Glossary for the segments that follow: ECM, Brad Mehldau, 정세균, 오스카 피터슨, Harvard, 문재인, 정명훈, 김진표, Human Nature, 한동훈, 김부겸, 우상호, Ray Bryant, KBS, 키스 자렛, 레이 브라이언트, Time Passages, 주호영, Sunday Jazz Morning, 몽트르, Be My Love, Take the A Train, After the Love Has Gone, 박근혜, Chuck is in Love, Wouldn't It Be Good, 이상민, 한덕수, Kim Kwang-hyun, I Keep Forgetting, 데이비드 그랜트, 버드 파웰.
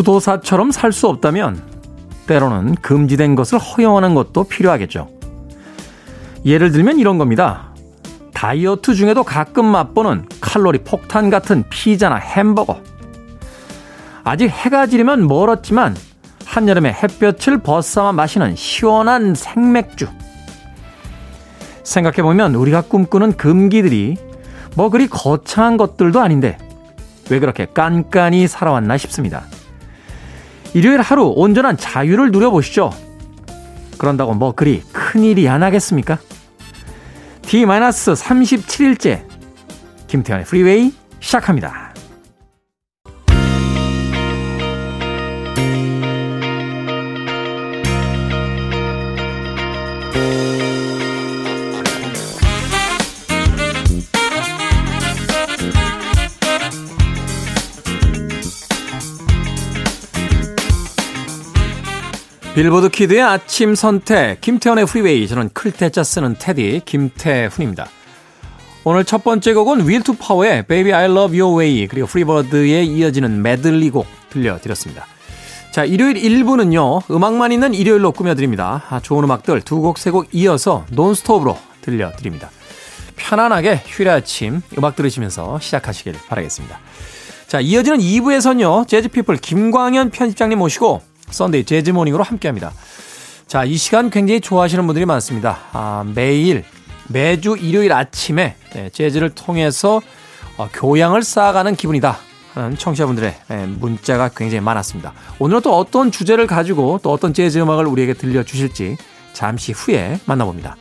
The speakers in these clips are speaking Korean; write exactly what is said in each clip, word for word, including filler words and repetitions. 수도사처럼 살 수 없다면 때로는 금지된 것을 허용하는 것도 필요하겠죠. 예를 들면 이런 겁니다. 다이어트 중에도 가끔 맛보는 칼로리 폭탄 같은 피자나 햄버거. 아직 해가 지려면 멀었지만 한여름에 햇볕을 벗삼아 마시는 시원한 생맥주. 생각해보면 우리가 꿈꾸는 금기들이 뭐 그리 거창한 것들도 아닌데 왜 그렇게 깐깐히 살아왔나 싶습니다. 일요일 하루 온전한 자유를 누려보시죠. 그런다고 뭐 그리 큰일이 안 하겠습니까? 디 삼십칠일째 김태현의 프리웨이 시작합니다. 빌보드 키드의 아침 선택, 김태훈의 프리웨이. 저는 클테짜 쓰는 테디, 김태훈입니다. 오늘 첫 번째 곡은 윌 투 파워의 Baby I Love Your Way, 그리고 프리버드에 이어지는 메들리 곡 들려드렸습니다. 자, 일요일 일 부는요, 음악만 있는 일요일로 꾸며드립니다. 아, 좋은 음악들 두 곡, 세 곡 이어서 논스톱으로 들려드립니다. 편안하게 휴일 아침 음악 들으시면서 시작하시길 바라겠습니다. 자, 이어지는 이 부에서는요, 재즈피플 김광현 편집장님 모시고 썬데이 재즈 모닝으로 함께합니다. 자, 이 시간 굉장히 좋아하시는 분들이 많습니다. 아, 매일 매주 일요일 아침에 네, 재즈를 통해서 어, 교양을 쌓아가는 기분이다 하는 청취자분들의 네, 문자가 굉장히 많았습니다. 오늘은 또 어떤 주제를 가지고 또 어떤 재즈 음악을 우리에게 들려주실지 잠시 후에 만나봅니다.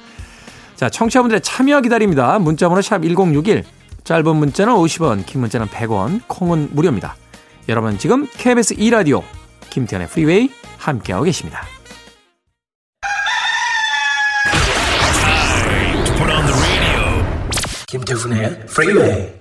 자, 청취자분들의 참여 기다립니다. 문자번호 샵 일공육일, 짧은 문자는 오십 원, 긴 문자는 백 원, 콩은 무료입니다. 여러분 지금 케이비에스 이 라디오 김태현의 프리웨이 함께하고 계십니다. 김태훈의 프리웨이.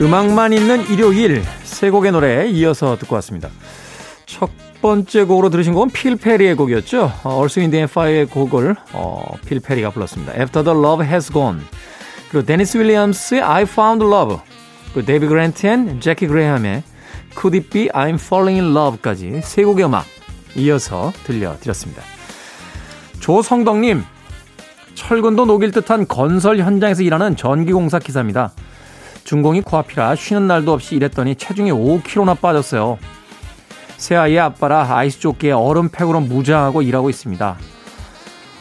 음악만 있는 일요일, 세 곡의 노래에 이어서 듣고 왔습니다. 첫 번째 곡으로 들으신 곡은 필 페리의 곡이었죠. Also in the Fire의 곡을 어, 필 페리가 불렀습니다. After the Love Has Gone, 그리고 데니스 윌리엄스의 I Found Love, 그리고 데이비드 그랜트 앤 제키 그레이엄의 Could It Be I'm Falling in Love까지 세 곡의 음악 이어서 들려드렸습니다. 조성덕님, 철근도 녹일 듯한 건설 현장에서 일하는 전기공사 기사입니다. 준공이 코앞이라 쉬는 날도 없이 일했더니 체중이 오 킬로그램나 빠졌어요. 새아이의 아빠라 아이스조끼에 얼음팩으로 무장하고 일하고 있습니다.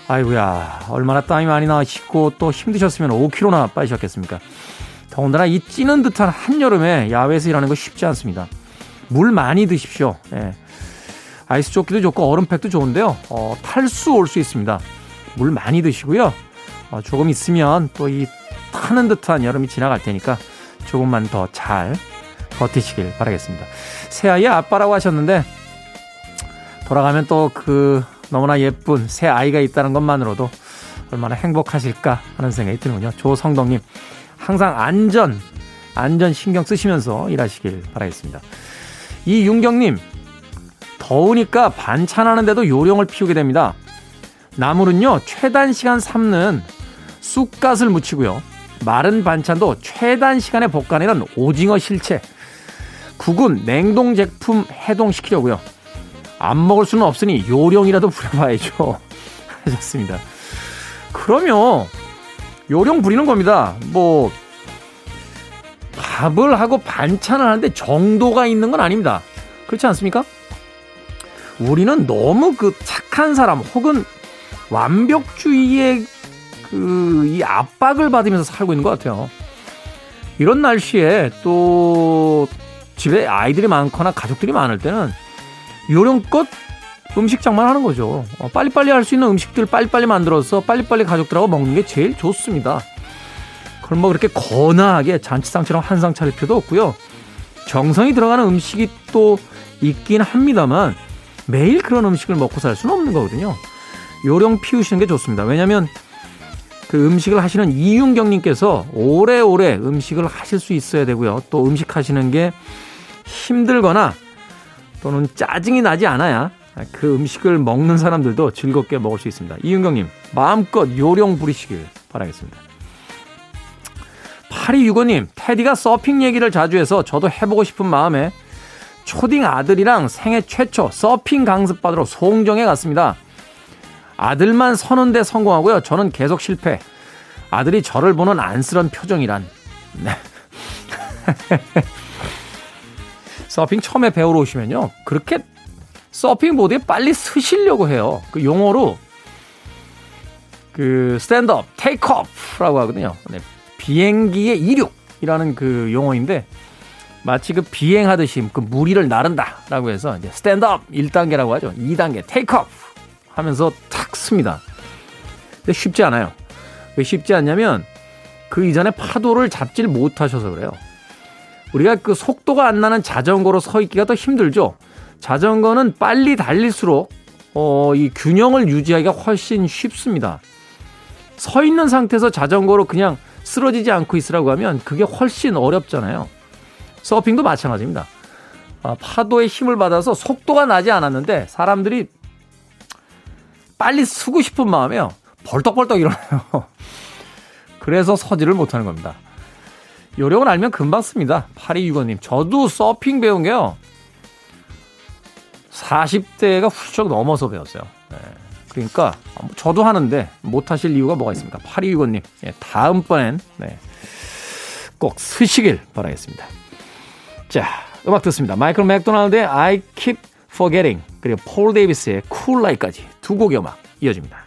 아이고야, 얼마나 땀이 많이 나시고 또 힘드셨으면 오 킬로그램나 빠지셨겠습니까? 더군다나 이 찌는 듯한 한여름에 야외에서 일하는 거 쉽지 않습니다. 물 많이 드십시오. 예. 아이스조끼도 좋고 얼음팩도 좋은데요. 어, 탈수 올 수 있습니다. 물 많이 드시고요. 어, 조금 있으면 또 이 타는 듯한 여름이 지나갈 테니까 조금만 더 잘 버티시길 바라겠습니다. 새아이의 아빠라고 하셨는데 돌아가면 또 그 너무나 예쁜 새아이가 있다는 것만으로도 얼마나 행복하실까 하는 생각이 드는군요. 조성덕님, 항상 안전 안전 신경 쓰시면서 일하시길 바라겠습니다. 이윤경님, 더우니까 반찬하는데도 요령을 피우게 됩니다. 나물은요 최단 시간 삶는 쑥갓을 무치고요, 마른 반찬도 최단 시간에 볶아내는 오징어 실채, 국은 냉동 제품 해동시키려고요. 안 먹을 수는 없으니 요령이라도 부려봐야죠 하셨습니다. 그럼요, 요령 부리는 겁니다. 뭐 밥을 하고 반찬을 하는데 정도가 있는 건 아닙니다. 그렇지 않습니까? 우리는 너무 그 착한 사람 혹은 완벽주의의 그, 이 압박을 받으면서 살고 있는 것 같아요. 이런 날씨에 또 집에 아이들이 많거나 가족들이 많을 때는 요령껏 음식장만 하는 거죠. 어, 빨리빨리 할 수 있는 음식들 빨리빨리 만들어서 빨리빨리 가족들하고 먹는 게 제일 좋습니다. 그럼 뭐 그렇게 거나하게 잔치상처럼 한상 차릴 필요도 없고요. 정성이 들어가는 음식이 또 있긴 합니다만 매일 그런 음식을 먹고 살 수는 없는 거거든요. 요령 피우시는 게 좋습니다. 왜냐하면 그 음식을 하시는 이윤경님께서 오래오래 음식을 하실 수 있어야 되고요. 또 음식하시는 게 힘들거나 또는 짜증이 나지 않아야 그 음식을 먹는 사람들도 즐겁게 먹을 수 있습니다. 이윤경님 마음껏 요령 부리시길 바라겠습니다. 팔이육오님 테디가 서핑 얘기를 자주 해서 저도 해보고 싶은 마음에 초딩 아들이랑 생애 최초 서핑 강습 받으러 송정에 갔습니다. 아들만 서는 데 성공하고요. 저는 계속 실패. 아들이 저를 보는 안쓰러운 표정이란. 네. 서핑 처음에 배우러 오시면요. 그렇게 서핑 보드에 빨리 서시려고 해요. 그 용어로 그 스탠드업, 테이크오프라고 하거든요. 네. 비행기의 이륙이라는 그 용어인데 마치 그 비행하듯이 그 무리를 나른다라고 해서 이제 스탠드업 일 단계라고 하죠. 이 단계 테이크오프 하면서 탁 씁니다. 근데 쉽지 않아요. 왜 쉽지 않냐면 그 이전에 파도를 잡질 못하셔서 그래요. 우리가 그 속도가 안 나는 자전거로 서 있기가 더 힘들죠. 자전거는 빨리 달릴수록 어, 이 균형을 유지하기가 훨씬 쉽습니다. 서 있는 상태에서 자전거로 그냥 쓰러지지 않고 있으라고 하면 그게 훨씬 어렵잖아요. 서핑도 마찬가지입니다. 아, 파도의 힘을 받아서 속도가 나지 않았는데 사람들이 빨리 쓰고 싶은 마음에요. 벌떡벌떡 일어나요. 그래서 서지를 못하는 겁니다. 요령은 알면 금방 씁니다. 팔이육오님 저도 서핑 배운 게요. 사십 대가 훌쩍 넘어서 배웠어요. 네. 그러니까 저도 하는데 못하실 이유가 뭐가 있습니까? 팔이육오님 예, 다음번엔 네, 꼭 쓰시길 바라겠습니다. 자, 음악 듣습니다. 마이클 맥도날드의 I Keep Forgetting 그리고 폴 데이비스의 Cool Like까지 두 곡의 음악 이어집니다.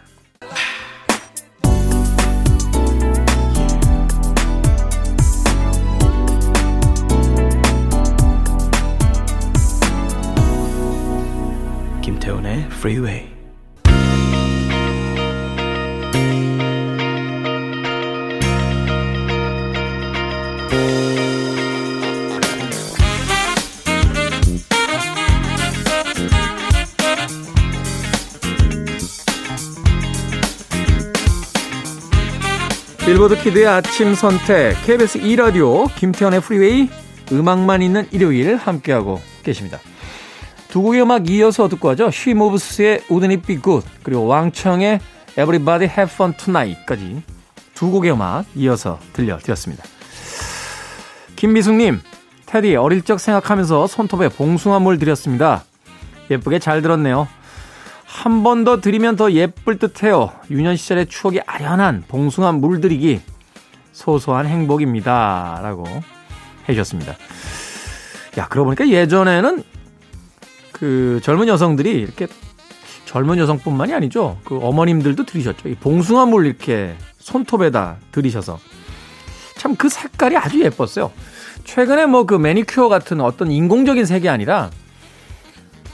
김태훈의 Freeway. 빌보드 키드의 아침 선택 케이비에스 이 라디오 김태현의 프리웨이 음악만 있는 일요일 함께하고 계십니다. 두 곡의 음악 이어서 듣고 하죠. She Moves의 Wouldn't It Be Good 그리고 왕청의 Everybody Have Fun Tonight까지 두 곡의 음악 이어서 들려드렸습니다. 김미숙님 테디 어릴 적 생각하면서 손톱에 봉숭아물 드렸습니다. 예쁘게 잘 들었네요. 한 번 더 드리면 더 예쁠 듯해요. 유년 시절의 추억이 아련한 봉숭아 물들이기 소소한 행복입니다. 라고 해주셨습니다. 야, 그러고 보니까 예전에는 그 젊은 여성들이 이렇게 젊은 여성뿐만이 아니죠. 그 어머님들도 드리셨죠. 이 봉숭아 물 이렇게 손톱에다 들이셔서 참 그 색깔이 아주 예뻤어요. 최근에 뭐 그 매니큐어 같은 어떤 인공적인 색이 아니라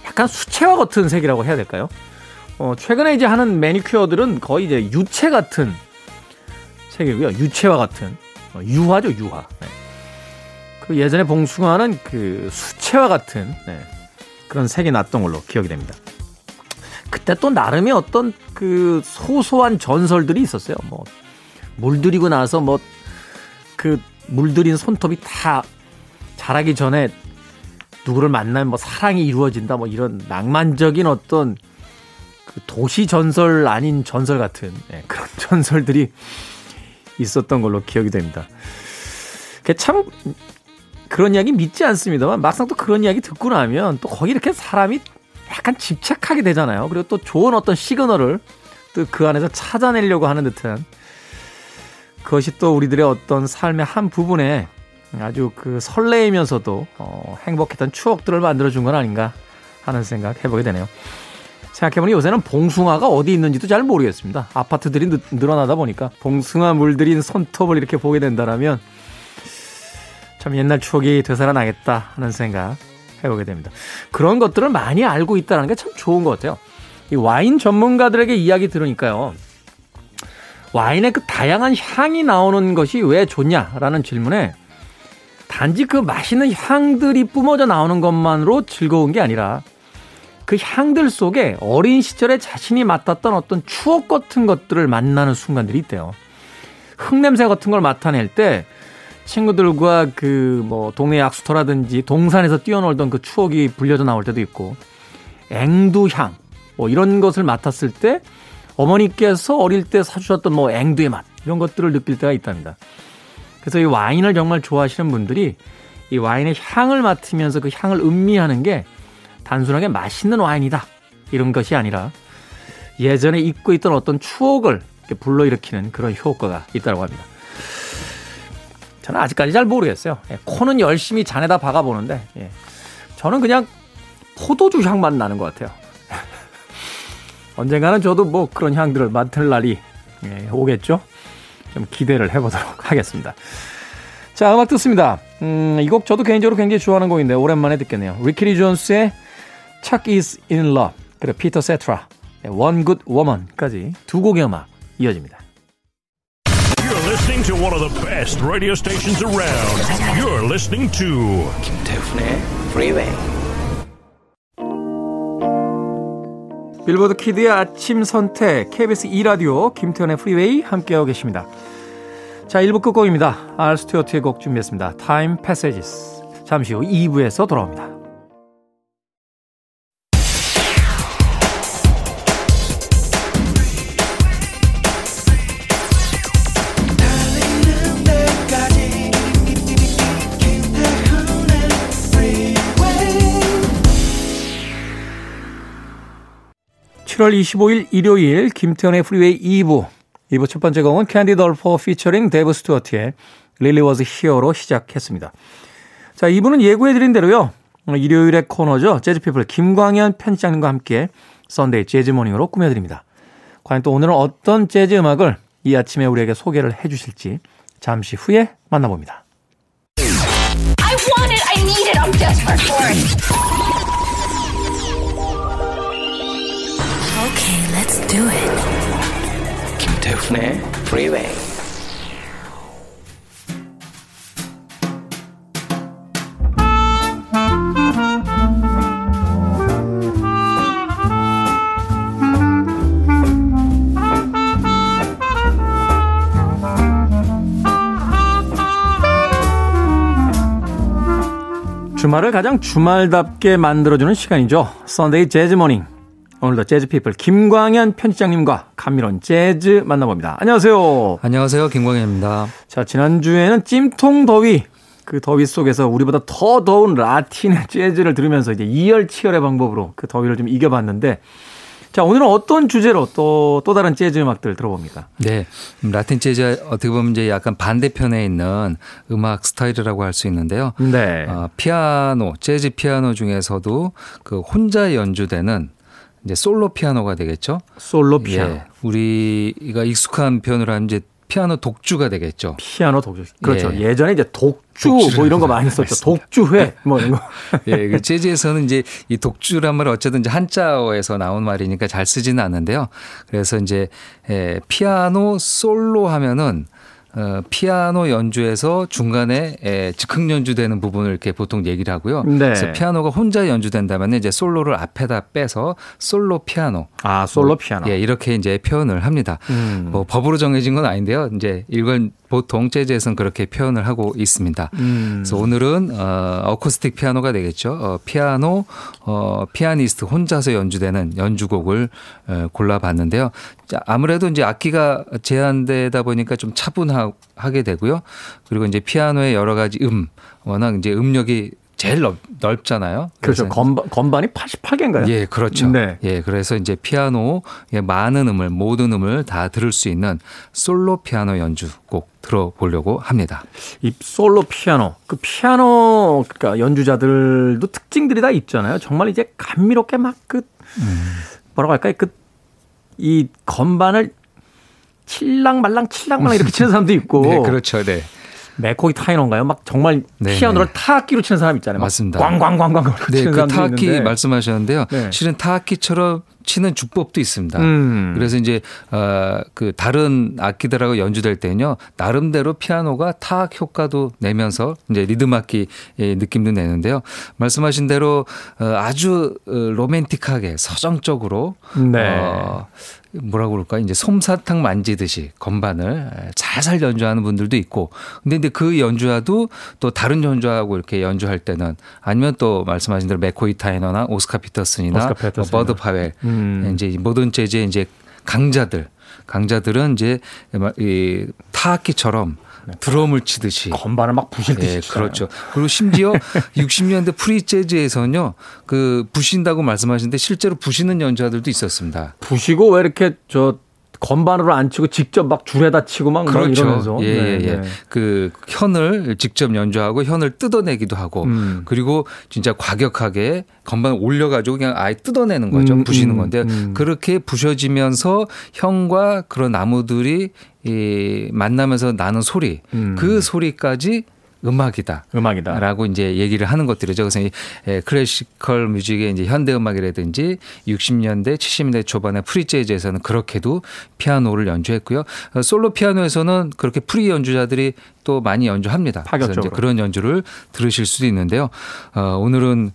약간 수채화 같은 색이라고 해야 될까요? 어, 최근에 이제 하는 매니큐어들은 거의 이제 유채 같은 색이고요. 유채화 같은. 어, 유화죠, 유화. 네. 그 예전에 봉숭아는 그 수채화 같은 네. 그런 색이 났던 걸로 기억이 됩니다. 그때 또 나름의 어떤 그 소소한 전설들이 있었어요. 뭐, 물들이고 나서 뭐, 그 물들인 손톱이 다 자라기 전에 누구를 만나면 뭐 사랑이 이루어진다 뭐 이런 낭만적인 어떤 그 도시 전설 아닌 전설 같은 예, 그런 전설들이 있었던 걸로 기억이 됩니다. 참 그런 이야기 믿지 않습니다만 막상 또 그런 이야기 듣고 나면 또 거기 이렇게 사람이 약간 집착하게 되잖아요. 그리고 또 좋은 어떤 시그널을 또 그 안에서 찾아내려고 하는 듯한 그것이 또 우리들의 어떤 삶의 한 부분에 아주 그 설레이면서도 어, 행복했던 추억들을 만들어준 건 아닌가 하는 생각 해보게 되네요. 생각해보니 요새는 봉숭아가 어디 있는지도 잘 모르겠습니다. 아파트들이 느, 늘어나다 보니까 봉숭아 물들인 손톱을 이렇게 보게 된다라면 참 옛날 추억이 되살아나겠다 하는 생각 해보게 됩니다. 그런 것들을 많이 알고 있다는 게 참 좋은 것 같아요. 이 와인 전문가들에게 이야기 들으니까요. 와인의 그 다양한 향이 나오는 것이 왜 좋냐라는 질문에 단지 그 맛있는 향들이 뿜어져 나오는 것만으로 즐거운 게 아니라 그 향들 속에 어린 시절에 자신이 맡았던 어떤 추억 같은 것들을 만나는 순간들이 있대요. 흙냄새 같은 걸 맡아낼 때 친구들과 그 뭐 동네 악수터라든지 동산에서 뛰어놀던 그 추억이 불려져 나올 때도 있고, 앵두향 뭐 이런 것을 맡았을 때 어머니께서 어릴 때 사주셨던 뭐 앵두의 맛 이런 것들을 느낄 때가 있답니다. 그래서 이 와인을 정말 좋아하시는 분들이 이 와인의 향을 맡으면서 그 향을 음미하는 게 단순하게 맛있는 와인이다 이런 것이 아니라 예전에 잊고 있던 어떤 추억을 불러일으키는 그런 효과가 있다고 합니다. 저는 아직까지 잘 모르겠어요. 코는 열심히 잔에다 박아보는데 저는 그냥 포도주 향만 나는 것 같아요. 언젠가는 저도 뭐 그런 향들을 맡을 날이 오겠죠. 좀 기대를 해보도록 하겠습니다. 자, 음악 듣습니다. 음, 이 곡 저도 개인적으로 굉장히 좋아하는 곡인데 오랜만에 듣겠네요. 리키리 존스의 Chuck is in Love, 그리고 피터 세트라 One Good Woman까지 두 곡의 음악 이어집니다. You're listening to one of the best radio stations around. You're listening to 김태훈의 Freeway. 빌보드 키드의 아침 선택 케이비에스 이 라디오 김태현의 프리웨이 함께하고 계십니다. 자, 일 부 끝곡입니다. R 스튜어트의 곡 준비했습니다. Time Passages. 잠시 후 이 부에서 돌아옵니다. 칠월 이십오일 일요일 김태현의 프리웨이 이 부. 이 부 첫 번째 곡은 캔디 덜퍼 피처링 데이브 스튜어트의 Lily Was Here로 시작했습니다. 자, 이 부는 예고해드린 대로요. 일요일의 코너죠. 재즈피플 김광현 편집장님과 함께 Sunday Jazz Morning으로 꾸며드립니다. 과연 또 오늘은 어떤 재즈 음악을 이 아침에 우리에게 소개를 해주실지 잠시 후에 만나봅니다. I want it, I need it, I'm desperate for it. Okay, let's do it. 김태훈의 Freeway. 주말을 가장 주말답게 만들어주는 시간이죠. Sunday Jazz Morning. 오늘도 재즈피플 김광현 편집장님과 감미로운 재즈 만나봅니다. 안녕하세요. 안녕하세요. 김광현입니다. 자, 지난주에는 찜통 더위, 그 더위 속에서 우리보다 더 더운 라틴의 재즈를 들으면서 이제 이열치열의 방법으로 그 더위를 좀 이겨봤는데, 자, 오늘은 어떤 주제로 또, 또 다른 재즈 음악들 들어봅니까? 네. 라틴 재즈 어떻게 보면 이제 약간 반대편에 있는 음악 스타일이라고 할 수 있는데요. 네. 어, 피아노, 재즈 피아노 중에서도 그 혼자 연주되는 이제 솔로 피아노가 되겠죠. 솔로 피아노. 예, 우리가 익숙한 표현으로 하면 이제 피아노 독주가 되겠죠. 피아노 독주. 그렇죠. 예. 예전에 이제 독주 뭐 이런 거 많이 썼죠. 맞습니다. 독주회 뭐 이런 거. 예, 그 재즈에서는 이제 이 독주란 말은 어쨌든 한자어에서 나온 말이니까 잘 쓰지는 않는데요. 그래서 이제 예, 피아노 솔로 하면은 어, 피아노 연주에서 중간에 에, 즉흥 연주되는 부분을 이렇게 보통 얘기를 하고요. 네. 그래서 피아노가 혼자 연주된다면 이제 솔로를 앞에다 빼서 솔로 피아노. 아, 솔로 피아노. 뭐, 예, 이렇게 이제 표현을 합니다. 음. 뭐 법으로 정해진 건 아닌데요. 이제 이건 보통 재즈에서는 그렇게 표현을 하고 있습니다. 음. 그래서 오늘은 어, 어쿠스틱 피아노가 되겠죠. 어, 피아노 어, 피아니스트 혼자서 연주되는 연주곡을 어, 골라봤는데요. 아무래도 이제 악기가 제한되다 보니까 좀 차분하게 되고요. 그리고 이제 피아노의 여러 가지 음, 워낙 이제 음역이 제일 넓, 넓잖아요. 그렇죠. 건반, 건반이 팔십팔 개인가요? 예, 그렇죠. 네. 예, 그래서 이제 피아노 많은 음을, 모든 음을 다 들을 수 있는 솔로 피아노 연주 꼭 들어보려고 합니다. 이 솔로 피아노, 그 피아노 그러니까 연주자들도 특징들이 다 있잖아요. 정말 이제 감미롭게 막 그 음. 뭐라고 할까요? 그 이 건반을 칠랑말랑 칠랑말랑 이렇게 치는 사람도 있고. 네, 그렇죠. 네. 맥코이 타이너인가요? 막 정말 네네. 피아노를 타악기로 치는 사람 있잖아요. 맞습니다. 꽝꽝꽝꽝 치는 네, 그 사람도 있는데. 타악기 말씀하셨는데요. 네. 실은 타악기처럼 치는 주법도 있습니다. 음. 그래서 이제 어, 그 다른 악기들하고 연주될 때는요, 나름대로 피아노가 타악 효과도 내면서 이제 리듬 악기 느낌도 내는데요. 말씀하신 대로 아주 로맨틱하게 서정적으로 네. 어, 뭐라고 그럴까? 이제 솜사탕 만지듯이 건반을 잘살 연주하는 분들도 있고, 근데 이제 그 연주와도 또 다른 연주하고 이렇게 연주할 때는, 아니면 또 말씀하신 대로 맥코이 타이너나 오스카 피터슨이나 오스카 피터슨. 버드 파웰 음. 이제 모던 재즈의 이제 강자들, 강자들은 이제 이 타악기처럼 드럼을 치듯이 건반을 막 부실듯이 예, 그렇죠. 그리고 심지어 육십 년대 프리 재즈에서는요, 그 부신다고 말씀하시는데 실제로 부시는 연주자들도 있었습니다. 부시고 왜 이렇게 저 건반으로 안 치고 직접 막 줄에다 치고 막, 그렇죠. 막 이러면서. 예, 예, 예. 그 현을 직접 연주하고 현을 뜯어내기도 하고 음. 그리고 진짜 과격하게 건반을 올려가지고 그냥 아예 뜯어내는 거죠. 음, 부시는 음, 건데 음. 그렇게 부셔지면서 현과 그런 나무들이 이 만나면서 나는 소리 음. 그 소리까지 음악이다. 음악이다. 라고 이제 얘기를 하는 것들이죠. 그래서 이 클래시컬 뮤직의 이제 현대 음악이라든지 육십 년대, 칠십 년대 초반의 프리 재즈에서는 그렇게도 피아노를 연주했고요. 솔로 피아노에서는 그렇게 프리 연주자들이 또 많이 연주합니다. 파격적으로. 그래서 이제 그런 연주를 들으실 수도 있는데요. 어, 오늘은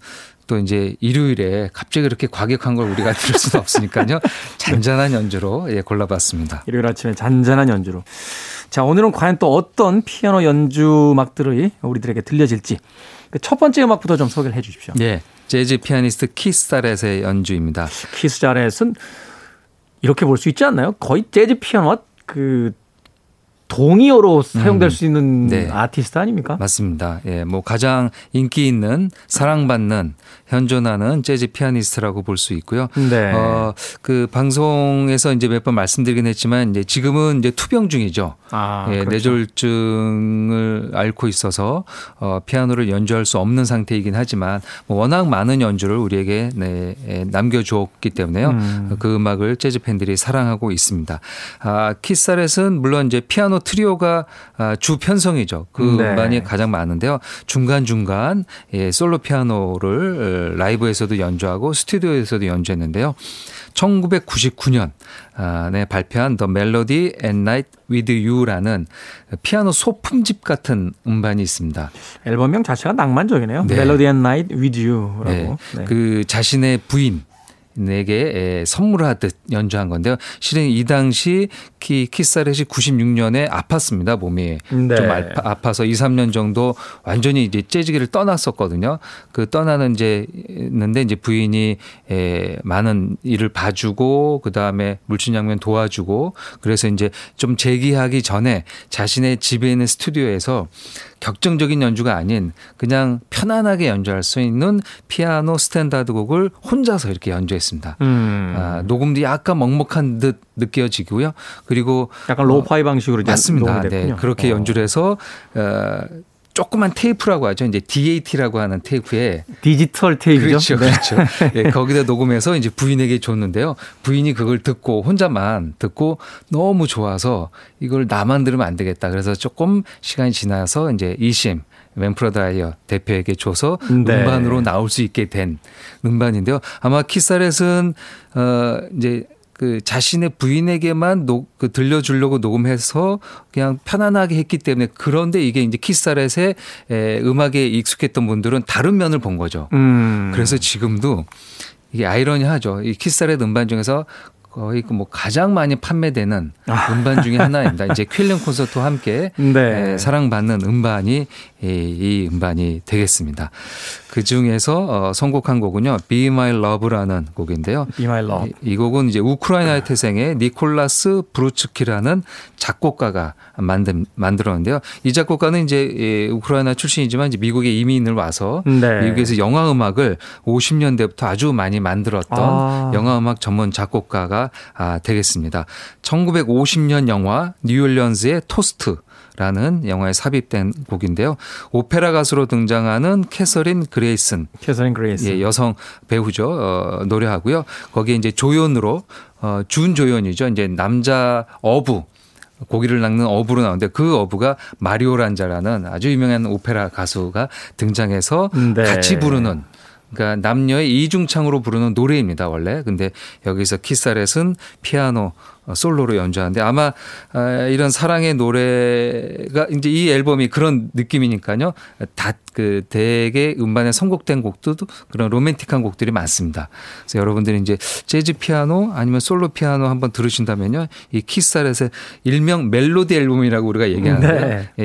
또 이제 일요일에 갑자기 그렇게 과격한 걸 우리가 들을 수는 없으니까요. 잔잔한 연주로 예, 골라봤습니다. 일요일 아침에 잔잔한 연주로. 자, 오늘은 과연 또 어떤 피아노 연주 음악들이 우리들에게 들려질지 첫 번째 음악부터 좀 소개를 해 주십시오. 네, 재즈 피아니스트 키스 자렛의 연주입니다. 키스 자렛은 이렇게 볼 수 있지 않나요? 거의 재즈 피아노와 그 동의어로 사용될 음, 수 있는 네. 아티스트 아닙니까? 맞습니다. 예, 뭐 가장 인기 있는, 사랑받는, 현존하는 재즈 피아니스트라고 볼 수 있고요. 네. 어, 그 방송에서 이제 몇 번 말씀드리긴 했지만 이제 지금은 이제 투병 중이죠. 아, 예, 그렇죠. 뇌졸중을 앓고 있어서 어, 피아노를 연주할 수 없는 상태이긴 하지만 뭐 워낙 많은 연주를 우리에게 네, 남겨주었기 때문에요. 음. 그 음악을 재즈 팬들이 사랑하고 있습니다. 아, 키스 자렛은 물론 이제 피아노 트리오가 주 편성이죠. 그 음반이 네. 가장 많은데요. 중간중간 예, 솔로 피아노를 라이브에서도 연주하고 스튜디오에서도 연주했는데요. 천구백구십구 년에 발표한 The Melody at Night with You라는 피아노 소품집 같은 음반이 있습니다. 앨범명 자체가 낭만적이네요. 네. Melody at Night with You라고. 네. 네. 그 자신의 부인 내게 선물하듯 연주한 건데요. 실은 이 당시 키, 키스 자렛이 구십육 년에 아팠습니다. 몸이 네. 좀 아파, 아파서 이삼 년 정도 완전히 이제 재즈계를 떠났었거든요. 그 떠나는 이제 있는데 이제 부인이 에, 많은 일을 봐주고 그 다음에 물친양면 도와주고, 그래서 이제 좀 재기하기 전에 자신의 집에 있는 스튜디오에서 격정적인 연주가 아닌 그냥 편안하게 연주할 수 있는 피아노 스탠다드 곡을 혼자서 이렇게 연주했습니다. 음. 아, 녹음도 약간 먹먹한 듯 느껴지고요. 그리고 약간 로우파이 방식으로 어, 맞습니다. 네, 그렇게 어. 연주를 해서 어, 조그만 테이프라고 하죠. 이제 디에이티라고 하는 테이프에 디지털 테이프죠. 그렇죠, 그렇죠. 네. 네, 거기다 녹음해서 이제 부인에게 줬는데요. 부인이 그걸 듣고 혼자만 듣고 너무 좋아서 이걸 나만 들으면 안 되겠다. 그래서 조금 시간이 지나서 이제 이심 맨프라다이어 대표에게 줘서 네. 음반으로 나올 수 있게 된 음반인데요. 아마 키스 자렛은 어 이제 그 자신의 부인에게만 노, 그 들려주려고 녹음해서 그냥 편안하게 했기 때문에, 그런데 이게 이제 키스 자렛의 음악에 익숙했던 분들은 다른 면을 본 거죠. 음. 그래서 지금도 이게 아이러니하죠. 이 키스 자렛 음반 중에서 거의 뭐 가장 많이 판매되는 음반 중에 하나입니다. 이제 쾰른 콘서트와 함께 네. 사랑받는 음반이 이 음반이 되겠습니다. 그 중에서 선곡한 곡은요, Be My Love라는 곡인데요. Be My Love. 이 곡은 이제 우크라이나의 태생의 니콜라스 브루츠키라는 작곡가가 만든 만들었는데요. 이 작곡가는 이제 우크라이나 출신이지만 이제 미국에 이민을 와서 네. 미국에서 영화 음악을 오십 년대부터 아주 많이 만들었던 아. 영화 음악 전문 작곡가가 아, 되겠습니다. 천구백오십 년 영화 뉴올리언스의 토스트라는 영화에 삽입된 곡인데요. 오페라 가수로 등장하는 캐서린 그레이슨, 캐서린 그레이슨, 예, 여성 배우죠. 어, 노래하고요. 거기에 이제 조연으로 어, 준조연이죠. 이제 남자 어부, 고기를 낚는 어부로 나오는데 그 어부가 마리오 란자라는 아주 유명한 오페라 가수가 등장해서 네. 같이 부르는 그러니까 남녀의 이중창으로 부르는 노래입니다, 원래. 근데 여기서 키사렛은 피아노 솔로로 연주하는데 아마 이런 사랑의 노래가 이제 이 앨범이 그런 느낌이니까요. 다 그 되게 음반에 선곡된 곡도 그런 로맨틱한 곡들이 많습니다. 그래서 여러분들이 이제 재즈 피아노 아니면 솔로 피아노 한번 들으신다면요. 이 키사렛의 일명 멜로디 앨범이라고 우리가 얘기하는데 네.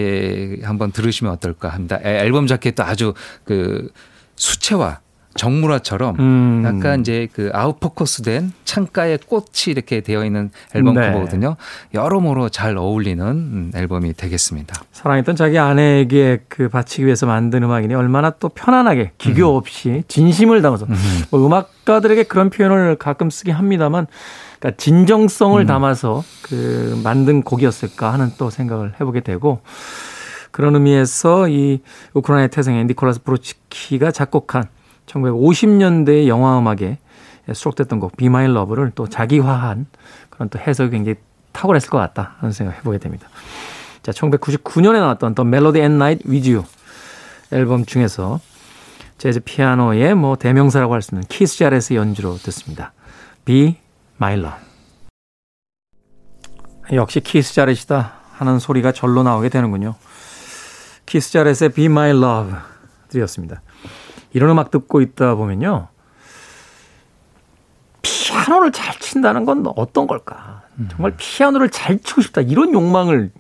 예, 한번 들으시면 어떨까 합니다. 앨범 자켓도 아주 그 수채화 정물화처럼 음. 약간 이제 그 아웃포커스된 창가에 꽃이 이렇게 되어 있는 앨범 네. 커버거든요. 여러모로 잘 어울리는 앨범이 되겠습니다. 사랑했던 자기 아내에게 그 바치기 위해서 만든 음악이니 얼마나 또 편안하게 기교 없이 음. 진심을 담아서 음. 뭐 음악가들에게 그런 표현을 가끔 쓰긴 합니다만 그러니까 진정성을 음. 담아서 그 만든 곡이었을까 하는 또 생각을 해보게 되고 그런 의미에서 이 우크라이나의 태생의 니콜라스 브로츠키가 작곡한 천구백오십 년대의 영화음악에 수록됐던 곡 Be My Love를 또 자기화한 그런 또 해석이 굉장히 탁월했을 것 같다 하는 생각을 해보게 됩니다. 자, 천구백구십구 년에 나왔던 또 Melody at Night with You 앨범 중에서 재즈 피아노의 뭐 대명사라고 할 수 있는 키스 자렛의 연주로 듣습니다. Be My Love. 역시 키스 자렛이다 하는 소리가 절로 나오게 되는군요. 키스 자렛의 Be My Love 들이었습니다. 이런 음악 듣고 있다 보면요. 피아노를 잘 친다는 건 어떤 걸까? 정말 피아노를 잘 치고 싶다. 이런 욕망을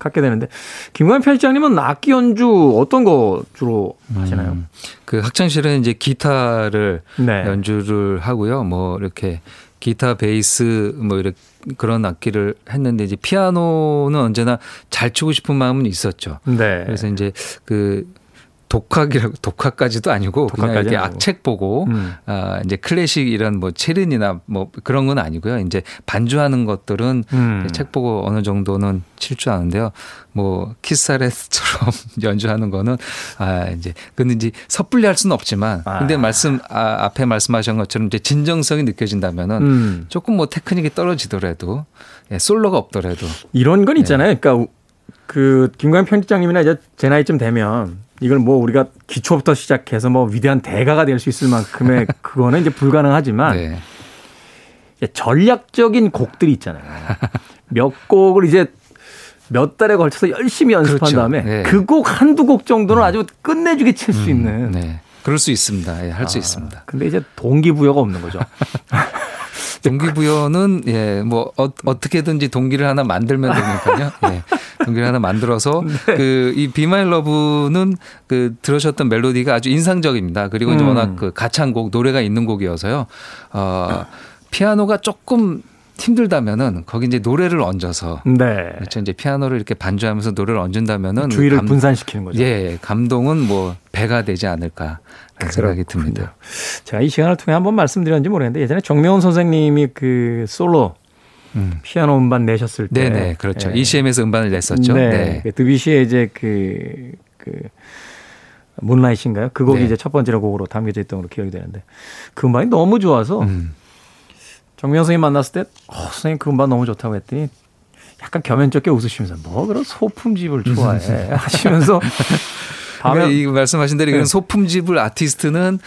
갖게 되는데 김광현 편집장님은 악기 연주 어떤 거 주로 하시나요? 음, 그 학창시절에는 이제 기타를 네. 연주를 하고요. 뭐 이렇게 기타, 베이스 뭐 이렇게 그런 악기를 했는데 이제 피아노는 언제나 잘 치고 싶은 마음은 있었죠. 네. 그래서 이제 그 독학이라고 독학까지도 아니고 독학까지 그냥 이렇게 아니고. 악책 보고 음. 아, 이제 클래식 이런 뭐 체린이나 뭐 그런 건 아니고요. 이제 반주하는 것들은 음. 책 보고 어느 정도는 칠 줄 아는데요. 뭐 키사렛처럼 연주하는 거는 아 이제 근데 이제 섣불리 할 수는 없지만 아. 근데 말씀 아, 앞에 말씀하신 것처럼 이제 진정성이 느껴진다면은 음. 조금 뭐 테크닉이 떨어지더라도 예, 솔로가 없더라도 이런 건 있잖아요. 예. 그러니까 그 김광현 편집장님이나 이제 제 나이쯤 되면 이걸 뭐 우리가 기초부터 시작해서 뭐 위대한 대가가 될 수 있을 만큼의 그거는 이제 불가능하지만 네. 전략적인 곡들이 있잖아요. 몇 곡을 이제 몇 달에 걸쳐서 열심히 연습한 그렇죠. 다음에 네. 그 곡 한두 곡 정도는 아주 끝내주게 칠 수 음, 있는. 네. 그럴 수 있습니다. 예, 할 수 아, 있습니다. 근데 이제 동기부여가 없는 거죠. 동기부여는 예, 뭐 어, 어떻게든지 동기를 하나 만들면 되니까요. 예. 동기를 하나 만들어서 네. 그 이 Be My Love는 그 들으셨던 멜로디가 아주 인상적입니다. 그리고 음. 워낙 그 가창곡 노래가 있는 곡이어서요. 어, 피아노가 조금 힘들다면은 거기 이제 노래를 얹어서 네. 그렇죠. 이제 피아노를 이렇게 반주하면서 노래를 얹는다면은 주의를 감, 분산시키는 거죠. 예, 감동은 뭐 배가 되지 않을까 그런 생각이 듭니다. 제가 이 시간을 통해 한번 말씀드렸는지 모르겠는데 예전에 정명훈 선생님이 그 솔로 음. 피아노 음반 내셨을 때, 네네 그렇죠. 예. 이씨엠에서 음반을 냈었죠. 네, 네. 드뷔시의 이제 그, 그 문라이트인가요? 그 곡이 네. 이제 첫 번째로 곡으로 담겨져 있던 걸로 기억이 되는데 그 음반이 너무 좋아서. 음. 정미영 선생님 만났을 때 어, 선생님 그 음반 너무 좋다고 했더니 약간 겸연쩍게 웃으시면서 뭐 그런 소품집을 좋아해 하시면서 그러니까 이 말씀하신 대로 이런 네. 소품집을 아티스트는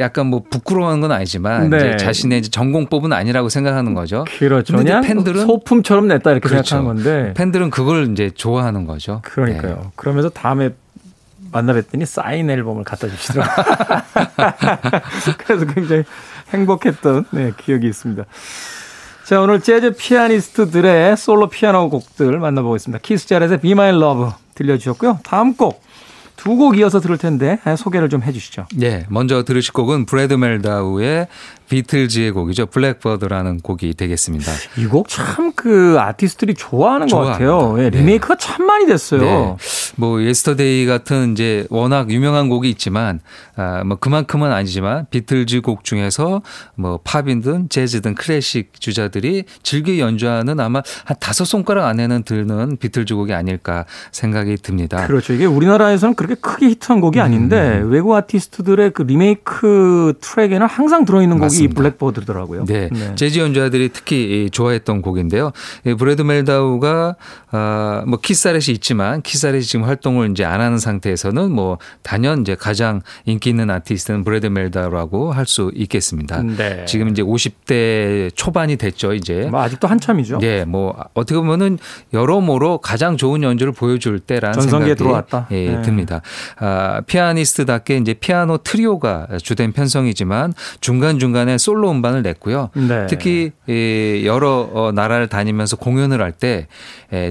약간 뭐 부끄러워하는 건 아니지만 네. 이제 자신의 이제 전공법은 아니라고 생각하는 거죠. 그렇죠. 그냥 팬들은 소품처럼 냈다 이렇게 그렇죠. 생각하는 건데 팬들은 그걸 이제 좋아하는 거죠. 그러니까요. 네. 그러면서 다음에 만나뵀더니 사인 앨범을 갖다 주시더라고요. 그래서 굉장히 행복했던 네, 기억이 있습니다. 자, 오늘 재즈 피아니스트들의 솔로 피아노 곡들 만나보겠습니다. 키스 자렛의 Be My Love 들려주셨고요. 다음 곡 두 곡 이어서 들을 텐데 소개를 좀 해주시죠. 네, 먼저 들으실 곡은 브래드 멜다우의 비틀즈의 곡이죠. 블랙버드라는 곡이 되겠습니다. 이 곡 참 그 아티스트들이 좋아하는 좋아합니다. 것 같아요. 네, 리메이크가 네. 참 많이 됐어요. 네. 뭐 예스터데이 같은 이제 워낙 유명한 곡이 있지만 아, 뭐 그만큼은 아니지만 비틀즈 곡 중에서 뭐 팝이든 재즈든 클래식 주자들이 즐겨 연주하는 아마 한 다섯 손가락 안에는 드는 비틀즈 곡이 아닐까 생각이 듭니다. 그렇죠. 이게 우리나라에서는 그렇게 크게 히트한 곡이 아닌데 음. 외국 아티스트들의 그 리메이크 트랙에는 항상 들어있는 곡이 이 블랙버드더라고요. 네. 네. 재즈 연주자들이 특히 좋아했던 곡인데요. 브래드 멜다우가 아, 뭐 키사렛이 있지만 키사렛이 지금 활동을 이제 안 하는 상태에서는 뭐 단연 이제 가장 인기 있는 아티스트는 브래드 멜다우라고 할 수 있겠습니다. 네. 지금 이제 오십 대 초반이 됐죠, 이제. 뭐 아직도 한참이죠. 예, 뭐 어떻게 보면은 여러모로 가장 좋은 연주를 보여줄 때라는 생각이 들어왔다. 예, 네. 듭니다. 아, 피아니스트답게 이제 피아노 트리오가 주된 편성이지만 중간 중간에 솔로 음반을 냈고요. 네. 특히 여러 나라를 다니면서 공연을 할 때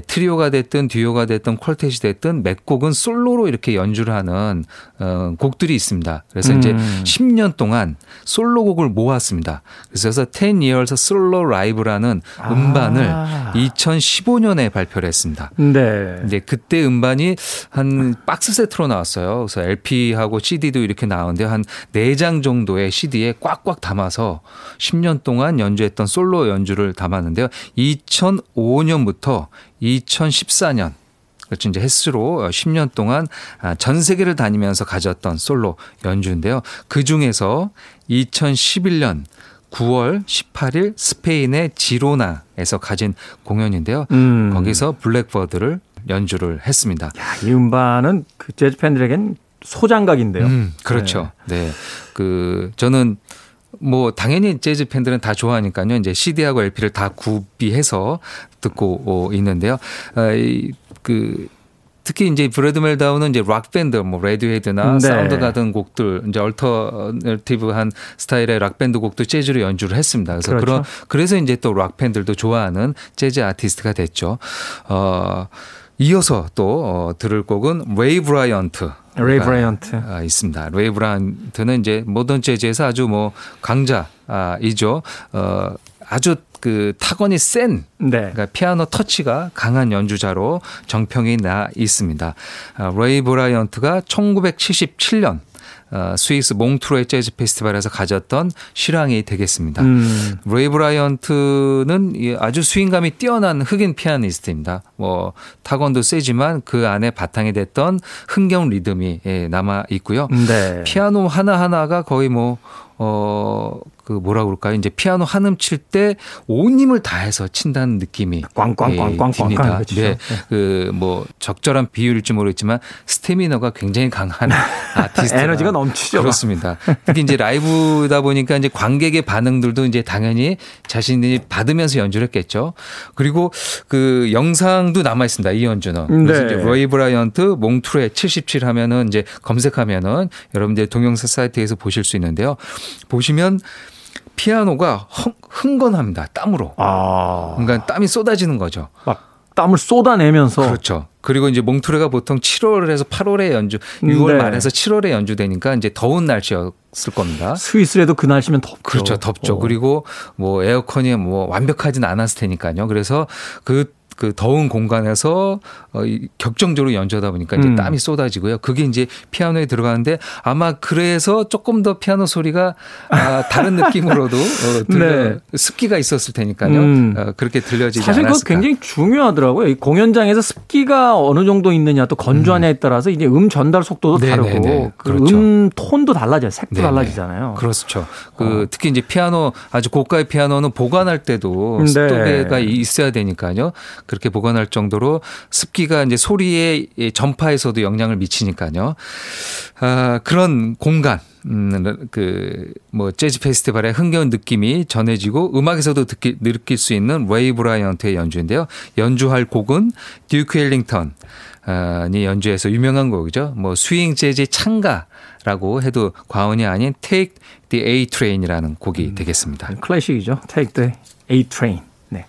트리오가 됐든 듀오가 됐든 퀄텟이 됐든 몇 곡은 솔로로 이렇게 연주를 하는 곡들이 있습니다. 그래서 음. 이제 십 년 동안 솔로곡을 모았습니다. 그래서 텐 이어스 Solo Live라는 음반을 아. 이천십오 년에 발표를 했습니다. 네. 이제 그때 음반이 한 박스 세트로 나왔어요. 그래서 엘피하고 씨디도 이렇게 나오는데 한 네 장 정도의 씨디에 꽉꽉 담아서 십 년 동안 연주했던 솔로 연주를 담았는데요. 이천오 년부터 이천십사 년 그렇죠. 이제 횟수로 십 년 동안 전 세계를 다니면서 가졌던 솔로 연주인데요. 그중에서 이천십일 년 구월 십팔일 스페인의 지로나에서 가진 공연인데요. 음. 거기서 블랙버드를 연주를 했습니다. 야, 이 음반은 그 재즈 팬들에겐 소장각인데요. 음, 그렇죠. 네. 네. 그 저는 뭐 당연히 재즈 팬들은 다 좋아하니까요. 이제 씨디하고 엘피를 다 구비해서 듣고 있는데요. 그 특히 이제 브래드 멜다우는 이제 락 밴드, 뭐 레드헤드나 네. 사운드 가든 곡들, 이제 얼터너티브한 스타일의 락 밴드 곡도 재즈로 연주를 했습니다. 그래서 그렇죠. 그런 그래서 이제 또 락 팬들도 좋아하는 재즈 아티스트가 됐죠. 어, 이어서 또 어, 들을 곡은 레이 브라이언트. 레이 브라이언트 있습니다. 레이 브라이언트는 이제 모던 재즈에서 아주 뭐 강자이죠. 어, 아주 그 타건이 센 네. 그러니까 피아노 터치가 강한 연주자로 정평이 나 있습니다. 레이 브라이언트가 천구백칠십칠 년 스위스 몽트르 재즈 페스티벌에서 가졌던 실황이 되겠습니다. 음. 레이 브라이언트는 아주 스윙감이 뛰어난 흑인 피아니스트입니다. 뭐 타건도 세지만 그 안에 바탕이 됐던 흥겨운 리듬이 남아 있고요. 네. 피아노 하나하나가 거의 뭐 어, 그 뭐라 그럴까요? 이제 피아노 한 음 칠 때 온 힘을 다해서 친다는 느낌이 꽝꽝꽝꽝꽝꽝 네, 그 뭐 적절한 비율일지 모르겠지만 스태미너가 굉장히 강한 아티스트 에너지가 넘치죠. 그렇습니다. 특히 이제 라이브다 보니까 이제 관객의 반응들도 이제 당연히 자신이 받으면서 연주를 했겠죠. 그리고 그 영상도 남아 있습니다. 이 연주는. 그래서 네. 이제 레이 브라이언트 몽트르 칠십칠 하면은 이제 검색하면은 여러분들 동영상 사이트에서 보실 수 있는데요. 보시면 피아노가 흥, 흥건합니다. 땀으로. 아. 그러니까 땀이 쏟아지는 거죠. 막 땀을 쏟아내면서. 그렇죠. 그리고 이제 몽트레가 보통 칠월에서 팔월에 연주, 유월 네. 말에서 칠월에 연주되니까 이제 더운 날씨였을 겁니다. 스위스에도 그 날씨면 덥죠. 그렇죠. 덥죠. 어. 그리고 뭐 에어컨이 뭐 완벽하진 않았을 테니까요. 그래서 그 그 더운 공간에서 격정적으로 연주하다 보니까 이제 음. 땀이 쏟아지고요. 그게 이제 피아노에 들어가는데 아마 그래서 조금 더 피아노 소리가 아, 다른 느낌으로도 어, 들려 네. 습기가 있었을 테니까요. 음. 어, 그렇게 들려지지 사실 않았을까. 사실 그거 굉장히 중요하더라고요. 이 공연장에서 습기가 어느 정도 있느냐 또 건조하냐에 따라서 이제 음 전달 속도도 네, 다르고 네, 네. 그 그렇죠. 음 톤도 달라져요. 색도 네, 달라지잖아요. 네. 그렇죠. 그 어. 특히 이제 피아노 아주 고가의 피아노는 보관할 때도 네. 습도계가 있어야 되니까요. 그렇게 보관할 정도로 습기가 이제 소리의 전파에서도 영향을 미치니까요. 아, 그런 공간, 음, 그, 뭐, 재즈 페스티벌의 흥겨운 느낌이 전해지고 음악에서도 듣기, 느낄 수 있는 레이 브라이언트의 연주인데요. 연주할 곡은 듀크 엘링턴. 이 연주에서 유명한 곡이죠. 뭐 스윙 재즈 창가라고 해도 과언이 아닌 Take the A Train이라는 곡이 음, 되겠습니다. 클래식이죠. Take the A Train. 네.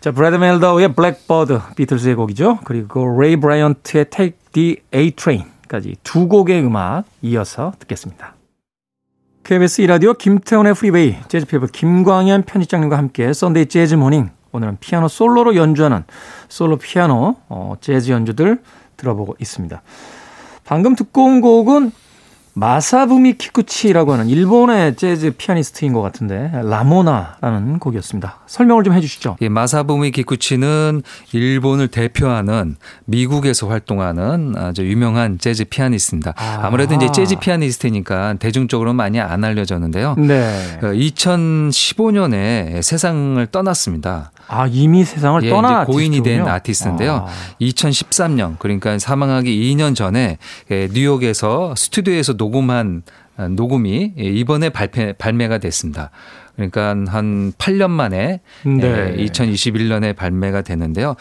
자, 브래드 멜다우의 블랙버드, 비틀스의 곡이죠. 그리고 레이 브라이언트의 Take the A Train까지 두 곡의 음악 이어서 듣겠습니다. 케이비에스 이 라디오 김태훈의 프리웨이, 재즈 피플 김광현 편집장님과 함께 썬데이 재즈 모닝. 오늘은 피아노 솔로로 연주하는 솔로 피아노 어, 재즈 연주들 들어보고 있습니다. 방금 듣고 온 곡은 마사부미 키쿠치라고 하는 일본의 재즈 피아니스트인 것 같은데 라모나라는 곡이었습니다. 설명을 좀 해주시죠. 예, 마사부미 키쿠치는 일본을 대표하는 미국에서 활동하는 아주 유명한 재즈 피아니스트입니다. 아. 아무래도 이제 재즈 피아니스트니까 대중적으로 많이 안 알려졌는데요. 네. 이천십오 년에 세상을 떠났습니다. 아, 이미 세상을 예, 떠난 아티스트군요. 고인이 된 아티스트인데요. 아. 이천십삼 년 그러니까 사망하기 이 년 전에 뉴욕에서 스튜디오에서 녹음한 녹음이 이번에 발매, 발매가 됐습니다. 그러니까 한 팔 년 만에 네. 이천이십일 년에 발매가 됐는데요.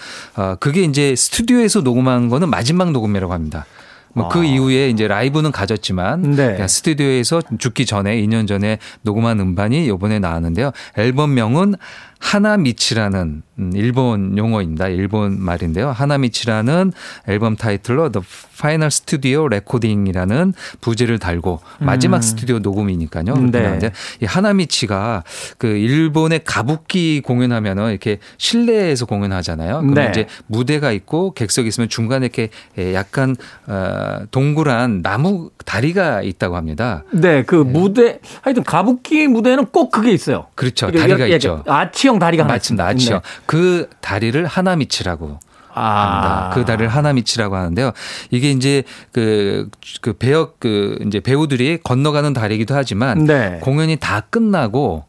그게 이제 스튜디오에서 녹음한 거는 마지막 녹음이라고 합니다. 뭐 그 아. 이후에 이제 라이브는 가졌지만 네. 스튜디오에서 죽기 전에 이 년 전에 녹음한 음반이 이번에 나왔는데요. 앨범명은 하나미치라는 일본 용어입니다. 일본 말인데요. 하나미치라는 앨범 타이틀로 The Final Studio Recording이라는 부제를 달고 마지막 음. 스튜디오 녹음이니까요. 그런데 네. 이 하나미치가 그 일본의 가부키 공연하면은 이렇게 실내에서 공연하잖아요. 그럼 네. 이제 무대가 있고 객석이 있으면 중간에 이렇게 약간 어, 동그란 나무 다리가 있다고 합니다. 네, 그 네. 무대 하여튼 가부키 무대는 꼭 그게 있어요. 그렇죠. 다리가 야, 있죠. 아치형 다리가 하나 있습니다. 아치형. 네. 그 다리를 하나미치라고 합니다. 아. 그 다리를 하나미치라고 하는데요. 이게 이제 그, 그 배역 그 이제 배우들이 건너가는 다리이기도 하지만 네. 공연이 다 끝나고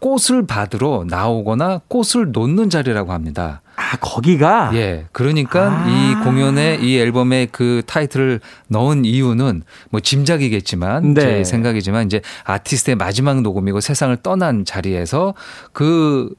꽃을 받으러 나오거나 꽃을 놓는 자리라고 합니다. 아, 거기가? 예. 그러니까 아. 이 공연에 이 앨범에 그 타이틀을 넣은 이유는 뭐 짐작이겠지만 네. 제 생각이지만 이제 아티스트의 마지막 녹음이고 세상을 떠난 자리에서 그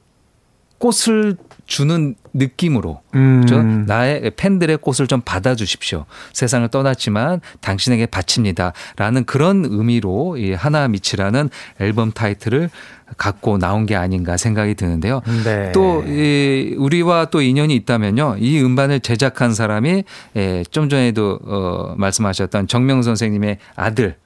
꽃을 주는 느낌으로 음. 그렇죠? 나의 팬들의 꽃을 좀 받아주십시오. 세상을 떠났지만 당신에게 바칩니다. 라는 그런 의미로 이 하나미치라는 앨범 타이틀을 갖고 나온 게 아닌가 생각이 드는데요. 네. 또 이 우리와 또 인연이 있다면요. 이 음반을 제작한 사람이 좀 전에도 어 말씀하셨던 정명 선생님의 아들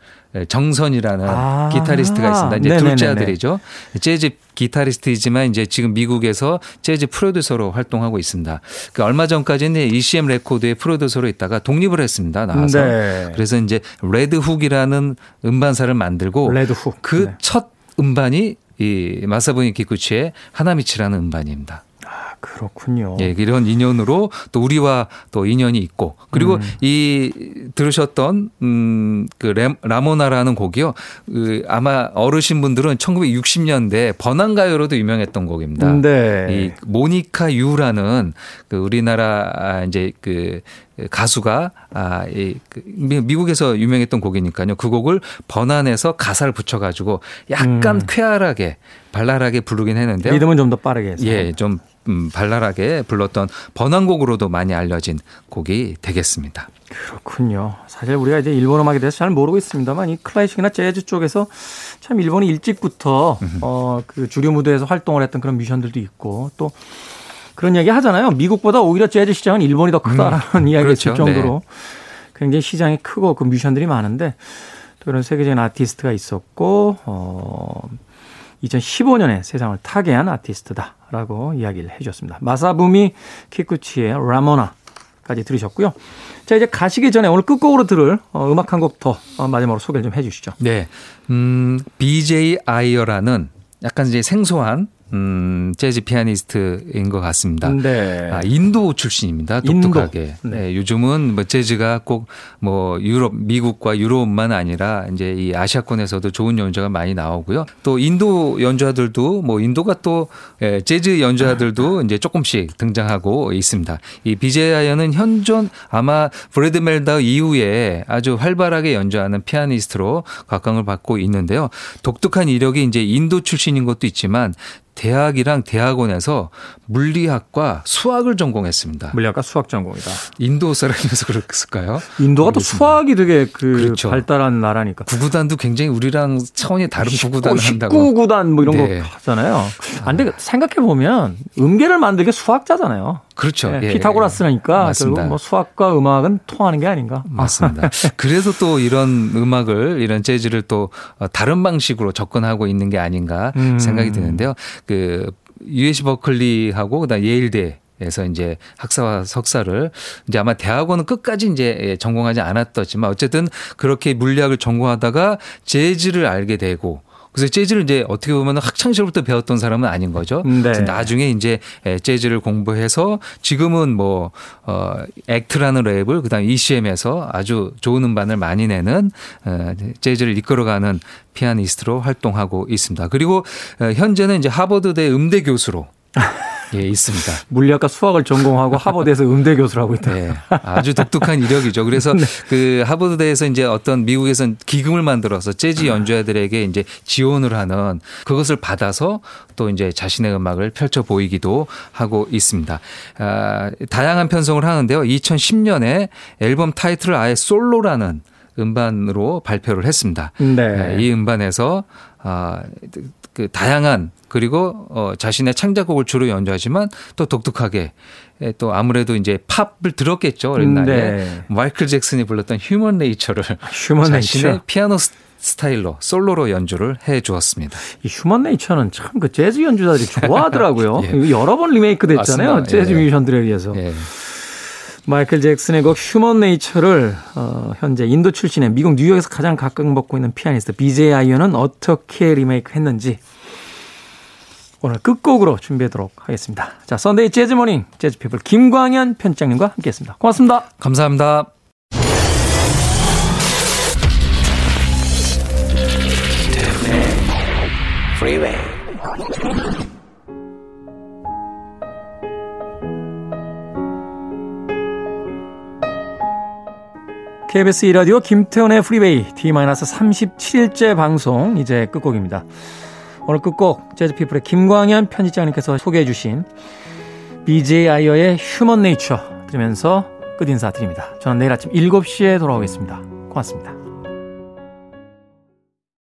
정선이라는 아. 기타리스트가 있습니다. 이제 네네네네. 둘째 아들이죠. 재즈 기타리스트이지만 이제 지금 미국에서 재즈 프로듀서로 활동하고 있습니다. 그러니까 얼마 전까지는 이씨엠 레코드의 프로듀서로 있다가 독립을 했습니다. 나와서. 네. 그래서 이제 레드 훅이라는 음반사를 만들고 레드 훅. 그 첫 네. 음반이 이 마사부미 기쿠치의 하나미치라는 음반입니다. 아, 그렇군요. 예, 이런 인연으로 또 우리와 또 인연이 있고 그리고 음. 이 들으셨던 음, 그 레, 라모나라는 곡이요. 그 아마 어르신분들은 천구백육십 년대 번안가요로도 유명했던 곡입니다. 네. 이 모니카 유라는 그 우리나라 이제 그 가수가 아, 이, 미국에서 유명했던 곡이니까요. 그 곡을 번안해서 가사를 붙여가지고 약간 음. 쾌활하게 발랄하게 부르긴 했는데요. 리듬은 좀 더 빠르게 해서. 예, 좀 음, 발랄하게 불렀던 번안곡으로도 많이 알려진 곡이 되겠습니다. 그렇군요. 사실 우리가 이제 일본 음악에 대해서 잘 모르고 있습니다만 이 클래식이나 재즈 쪽에서 참 일본이 일찍부터 어, 그 주류 무대에서 활동을 했던 그런 뮤지션들도 있고 또 그런 이야기 하잖아요. 미국보다 오히려 재즈 시장은 일본이 더 크다라는 음, 이야기가 그렇죠. 있을 정도로 네. 굉장히 시장이 크고 그 뮤지션들이 많은데 또 그런 세계적인 아티스트가 있었고 어, 이천십오 년에 세상을 타계한 아티스트다라고 이야기를 해 주셨습니다. 마사부미 키쿠치의 라모나까지 들으셨고요. 자, 이제 가시기 전에 오늘 끝곡으로 들을 어, 음악 한 곡 더 어, 마지막으로 소개를 좀 해 주시죠. 네. 음, 비제이 아이어라는 약간 이제 생소한 음, 재즈 피아니스트인 것 같습니다. 네. 아, 인도 출신입니다. 독특하게. 인도. 네. 네, 요즘은 뭐 재즈가 꼭 뭐 유럽, 미국과 유럽만 아니라 이제 이 아시아권에서도 좋은 연주가 많이 나오고요. 또 인도 연주자들도 뭐 인도가 또 예, 재즈 연주자들도 이제 조금씩 등장하고 있습니다. 이 비제이아이어는 현존 아마 브래드 멜다우 이후에 아주 활발하게 연주하는 피아니스트로 각광을 받고 있는데요. 독특한 이력이 이제 인도 출신인 것도 있지만 대학이랑 대학원에서 물리학과 수학을 전공했습니다. 물리학과 수학 전공이다. 인도 사람이어서 그랬을까요? 인도가 모르겠습니다. 또 수학이 되게 그 그렇죠. 발달한 나라니까. 구구단도 굉장히 우리랑 차원이 다른 구구단을 한다고. 십구 구단 뭐 이런 네. 거 하잖아요. 근데 생각해 보면 음계를 만들게 수학자잖아요. 그렇죠. 네, 예, 피타고라스니까 예, 결국 뭐 수학과 음악은 통하는 게 아닌가. 맞습니다. 그래서 또 이런 음악을 이런 재즈를 또 다른 방식으로 접근하고 있는 게 아닌가 음. 생각이 드는데요. 그 유씨 버클리하고 그다음 예일대 그래서 이제 학사와 석사를 이제 아마 대학원은 끝까지 이제 전공하지 않았었지만 어쨌든 그렇게 물리학을 전공하다가 재즈를 알게 되고 그래서 재즈를 이제 어떻게 보면 학창시절부터 배웠던 사람은 아닌 거죠. 네. 그래서 나중에 이제 재즈를 공부해서 지금은 뭐 어, 액트라는 레이블 그다음에 이씨엠에서 아주 좋은 음반을 많이 내는 재즈를 이끌어가는 피아니스트로 활동하고 있습니다. 그리고 현재는 이제 하버드대 음대 교수로 예, 있습니다. 물리학과 수학을 전공하고 하버드에서 음대 교수를 하고 있다. 네, 아주 독특한 이력이죠. 그래서 네. 그 하버드대에서 이제 어떤 미국에서는 기금을 만들어서 재즈 연주자들에게 이제 지원을 하는 그것을 받아서 또 이제 자신의 음악을 펼쳐 보이기도 하고 있습니다. 아, 다양한 편성을 하는데요. 이천십 년에 앨범 타이틀을 아예 솔로라는 음반으로 발표를 했습니다. 네. 이 음반에서 아, 그 다양한 그리고 어 자신의 창작곡을 주로 연주하지만 또 독특하게 또 아무래도 이제 팝을 들었겠죠. 어린 네. 날에 마이클 잭슨이 불렀던 휴먼 네이처를 휴먼 자신의 네이처. 피아노 스타일로 솔로로 연주를 해 주었습니다. 이 휴먼 네이처는 참 그 재즈 연주자들이 좋아하더라고요. 예. 여러 번 리메이크 됐잖아요. 맞습니다. 재즈 예. 뮤지션들에 의해서. 예. 마이클 잭슨의 곡 휴먼 네이처를 어, 현재 인도 출신의 미국 뉴욕에서 가장 각광받고 있는 피아니스트 비제이 아이언은 어떻게 리메이크 했는지 오늘 끝곡으로 준비하도록 하겠습니다. 자, 선데이 재즈 모닝 재즈 피플 김광현 편집장님과 함께했습니다. 고맙습니다. 감사합니다. Freeway. 케이비에스 이 라디오 김태훈의 프리웨이 디 삼십칠일째 방송 이제 끝곡입니다. 오늘 끝곡 재즈피플의 김광현 편집장님께서 소개해 주신 비제이 아이어의 휴먼 네이처 들으면서 끝인사 드립니다. 저는 내일 아침 일곱 시에 돌아오겠습니다. 고맙습니다.